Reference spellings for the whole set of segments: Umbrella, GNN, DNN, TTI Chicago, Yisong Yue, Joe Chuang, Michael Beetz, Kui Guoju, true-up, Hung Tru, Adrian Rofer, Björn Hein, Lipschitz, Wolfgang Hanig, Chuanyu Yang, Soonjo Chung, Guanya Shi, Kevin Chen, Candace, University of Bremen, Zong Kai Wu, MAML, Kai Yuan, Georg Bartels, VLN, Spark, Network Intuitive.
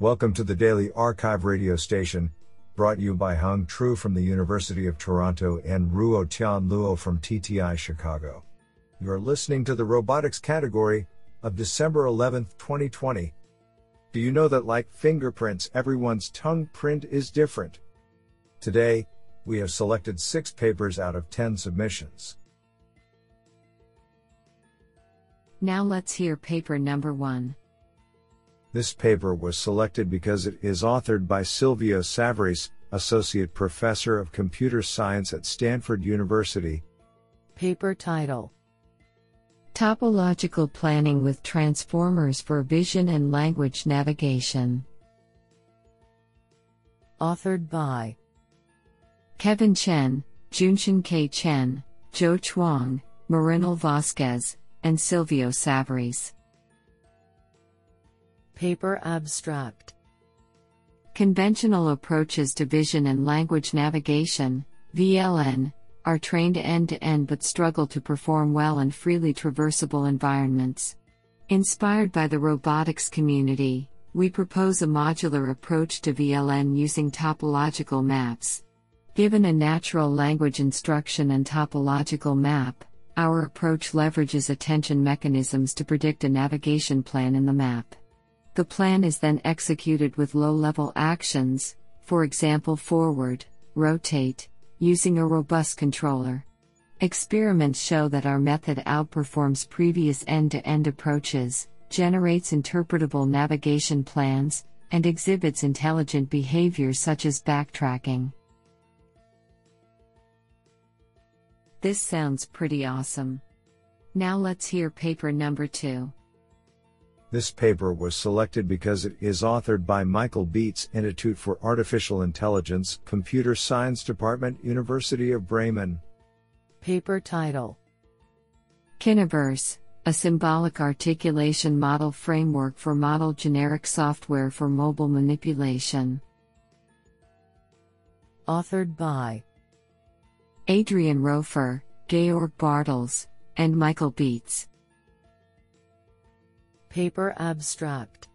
Welcome to the Daily Archive radio station, brought you by Hung Tru from the University of Toronto and Ruo Tianluo from TTI Chicago. You are listening to the robotics category of December 11, 2020. Do you know that like fingerprints, everyone's tongue print is different? Today, we have selected 6 papers out of 10 submissions. Now let's hear paper number 1. This paper was selected because it is authored by Silvio Savarese, Associate Professor of Computer Science at Stanford University. Paper title: Topological Planning with Transformers for Vision and Language Navigation. Authored by Kevin Chen, Junshin K. Chen, Joe Chuang, Marinal Vasquez, and Silvio Savarese. Paper abstract: Conventional approaches to vision and language navigation (VLN) are trained end-to-end but struggle to perform well in freely traversable environments. Inspired by the robotics community, we propose a modular approach to VLN using topological maps. Given a natural language instruction and topological map, our approach leverages attention mechanisms to predict a navigation plan in the map. The plan is then executed with low-level actions, for example forward, rotate, using a robust controller. Experiments show that our method outperforms previous end-to-end approaches, generates interpretable navigation plans, and exhibits intelligent behaviors such as backtracking. This sounds pretty awesome. Now let's hear paper number 2. This paper was selected because it is authored by Michael Beetz, Institute for Artificial Intelligence, Computer Science Department, University of Bremen. Paper title: Kineverse, a symbolic articulation model framework for model generic software for mobile manipulation. Authored by Adrian Rofer, Georg Bartels, and Michael Beetz. Paper abstract: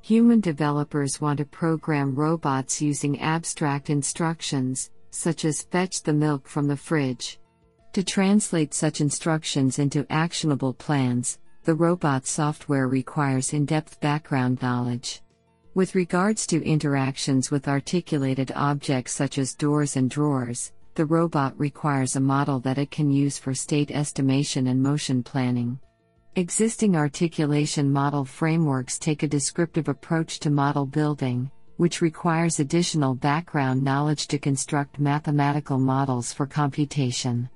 Human developers want to program robots using abstract instructions, such as fetch the milk from the fridge. To translate such instructions into actionable plans, the robot software requires in-depth background knowledge. With regards to interactions with articulated objects such as doors and drawers, the robot requires a model that it can use for state estimation and motion planning. Existing articulation model frameworks take a descriptive approach to model building, which requires additional background knowledge to construct mathematical models for computation.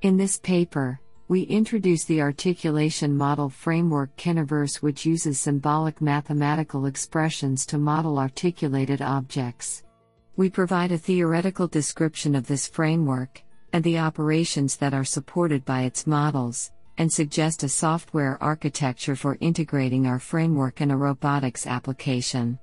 In this paper, we introduce the articulation model framework Kineverse, which uses symbolic mathematical expressions to model articulated objects. We provide a theoretical description of this framework, and the operations that are supported by its models, and suggest a software architecture for integrating our framework in a robotics application.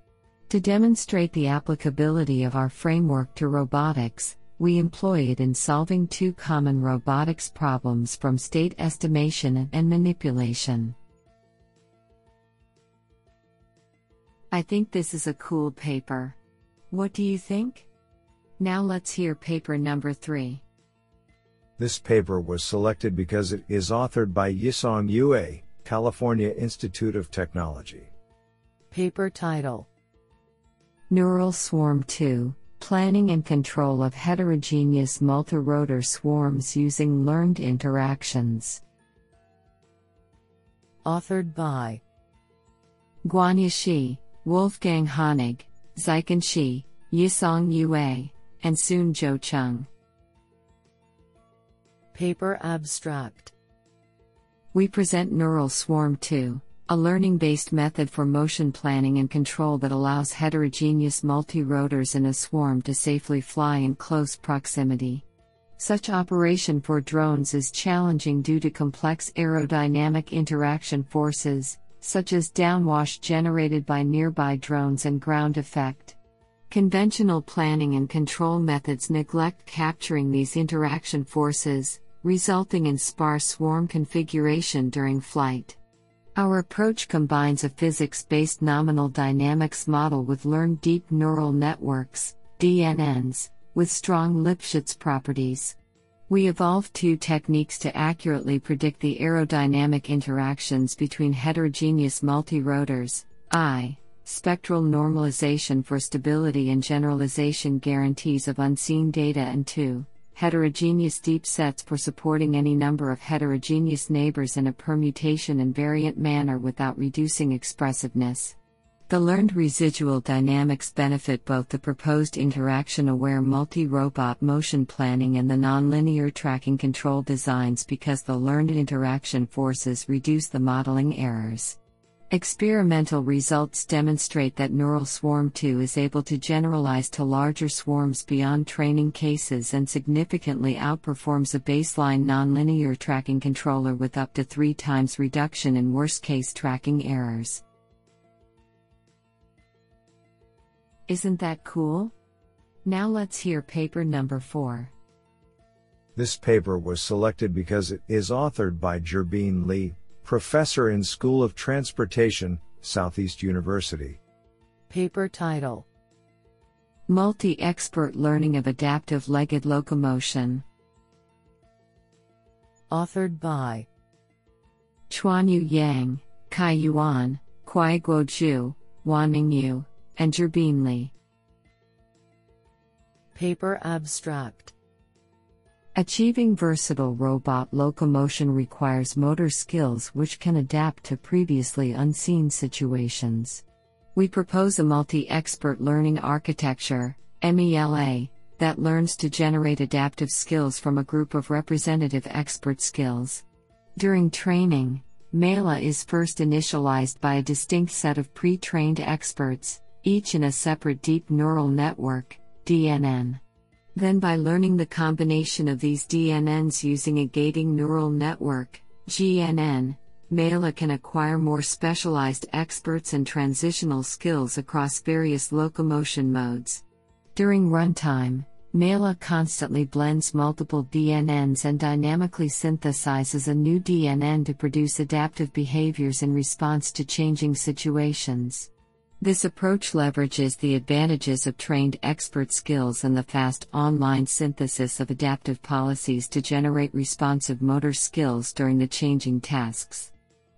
To demonstrate the applicability of our framework to robotics, we employ it in solving 2 common robotics problems from state estimation and manipulation. I think this is a cool paper. What do you think? Now let's hear paper number 3. This paper was selected because it is authored by Yisong Yue, California Institute of Technology. Paper title: Neural Swarm 2, Planning and Control of Heterogeneous Multirotor Swarms Using Learned Interactions. Authored by Guanya Shi, Wolfgang Hanig, Zaikun Shi, Yisong Yue, and Soonjo Chung. Paper abstract: We present Neural Swarm 2, a learning-based method for motion planning and control that allows heterogeneous multirotors in a swarm to safely fly in close proximity. Such operation for drones is challenging due to complex aerodynamic interaction forces, such as downwash generated by nearby drones and ground effect. Conventional planning and control methods neglect capturing these interaction forces, resulting in sparse swarm configuration during flight. Our approach combines a physics-based nominal dynamics model with learned deep neural networks, DNNs, with strong Lipschitz properties. We evolved two techniques to accurately predict the aerodynamic interactions between heterogeneous multirotors, I. Spectral normalization for stability and generalization guarantees of unseen data, and 2. Heterogeneous deep sets for supporting any number of heterogeneous neighbors in a permutation-invariant manner without reducing expressiveness. The learned residual dynamics benefit both the proposed interaction-aware multi-robot motion planning and the nonlinear tracking control designs because the learned interaction forces reduce the modeling errors. Experimental results demonstrate that Neural Swarm 2 is able to generalize to larger swarms beyond training cases and significantly outperforms a baseline nonlinear tracking controller with up to 3 times reduction in worst-case tracking errors. Isn't that cool? Now let's hear paper number 4. This paper was selected because it is authored by Jirbin Li, professor in School of Transportation, Southeast University. Paper title: Multi-Expert Learning of Adaptive Legged Locomotion. Authored by Chuanyu Yang, Kai Yuan, Kui Guoju, Wanming Yu, and Jirbin Li. Paper abstract: Achieving versatile robot locomotion requires motor skills which can adapt to previously unseen situations. We propose a multi-expert learning architecture, MELA, that learns to generate adaptive skills from a group of representative expert skills. During training, MELA is first initialized by a distinct set of pre-trained experts, each in a separate deep neural network, DNN. Then by learning the combination of these DNNs using a gating neural network, GNN, MELA can acquire more specialized experts and transitional skills across various locomotion modes. During runtime, MELA constantly blends multiple DNNs and dynamically synthesizes a new DNN to produce adaptive behaviors in response to changing situations. This approach leverages the advantages of trained expert skills and the fast online synthesis of adaptive policies to generate responsive motor skills during the changing tasks.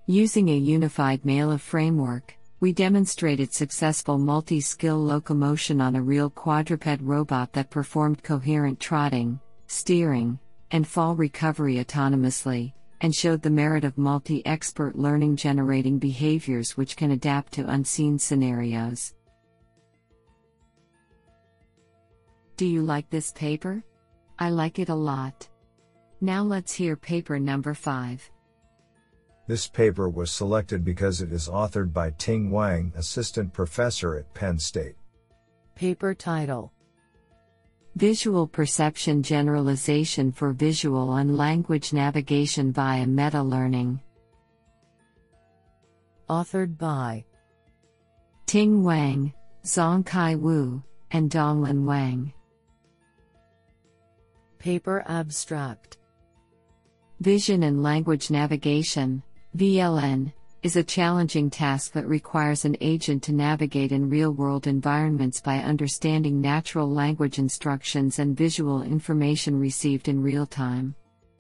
Using a unified MELA framework, we demonstrated successful multi-skill locomotion on a real quadruped robot that performed coherent trotting, steering, and fall recovery autonomously, and showed the merit of multi-expert learning generating behaviors which can adapt to unseen scenarios. Do you like this paper? I like it a lot. Now let's hear paper number 5. This paper was selected because it is authored by Ting Wang, assistant professor at Penn State. Paper title: Visual Perception Generalization for Visual and Language Navigation via Meta-Learning. Authored by Ting Wang, Zong Kai Wu, and Donglin Wang. Paper abstract: Vision and Language Navigation, VLN, is a challenging task that requires an agent to navigate in real-world environments by understanding natural language instructions and visual information received in real time.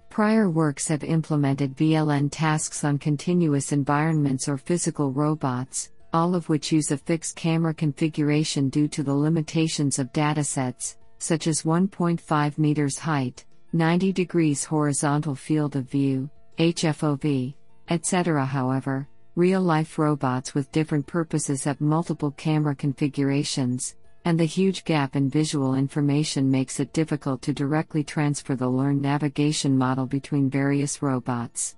Prior works have implemented VLN tasks on continuous environments or physical robots, all of which use a fixed camera configuration due to the limitations of datasets, such as 1.5 meters height, 90 degrees horizontal field of view, HFOV, etc. However, real-life robots with different purposes have multiple camera configurations, and the huge gap in visual information makes it difficult to directly transfer the learned navigation model between various robots.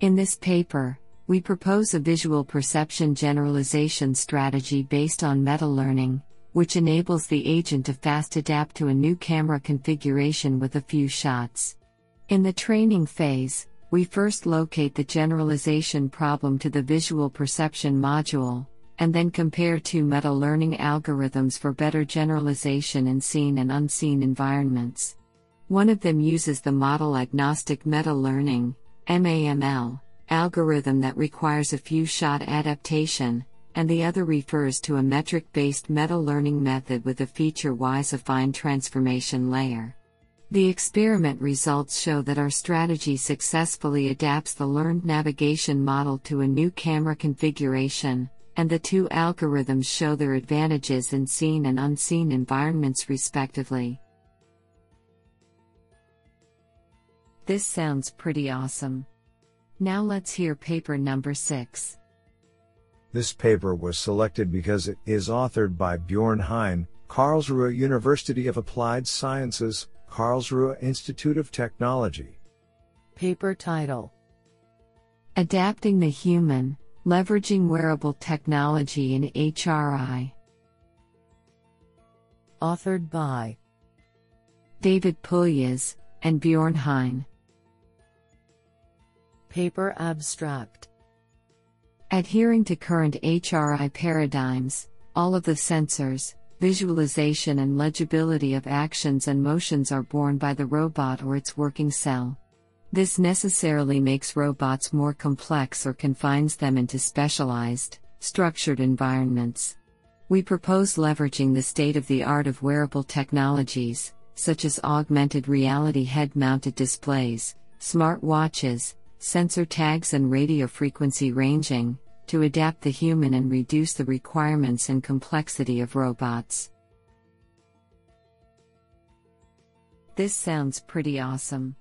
In this paper, we propose a visual perception generalization strategy based on meta-learning, which enables the agent to fast adapt to a new camera configuration with a few shots. In the training phase, we first locate the generalization problem to the visual perception module, and then compare two meta-learning algorithms for better generalization in seen and unseen environments. One of them uses the model-agnostic meta-learning, MAML, algorithm that requires a few-shot adaptation, and the other refers to a metric-based meta-learning method with a feature-wise affine transformation layer. The experiment results show that our strategy successfully adapts the learned navigation model to a new camera configuration, and the two algorithms show their advantages in seen and unseen environments respectively. This sounds pretty awesome. Now let's hear paper number 6. This paper was selected because it is authored by Björn Hein, Karlsruhe University of Applied Sciences, Karlsruhe Institute of Technology. Paper title: Adapting the Human, Leveraging Wearable Technology in HRI. Authored by David Pugliese and Björn Hein. Paper abstract: Adhering to current HRI paradigms, all of the sensors, visualization and legibility of actions and motions are borne by the robot or its working cell. This necessarily makes robots more complex or confines them into specialized, structured environments. We propose leveraging the state-of-the-art of wearable technologies, such as augmented reality head-mounted displays, smart watches, sensor tags and radio frequency ranging, to adapt the human and reduce the requirements and complexity of robots. This sounds pretty awesome.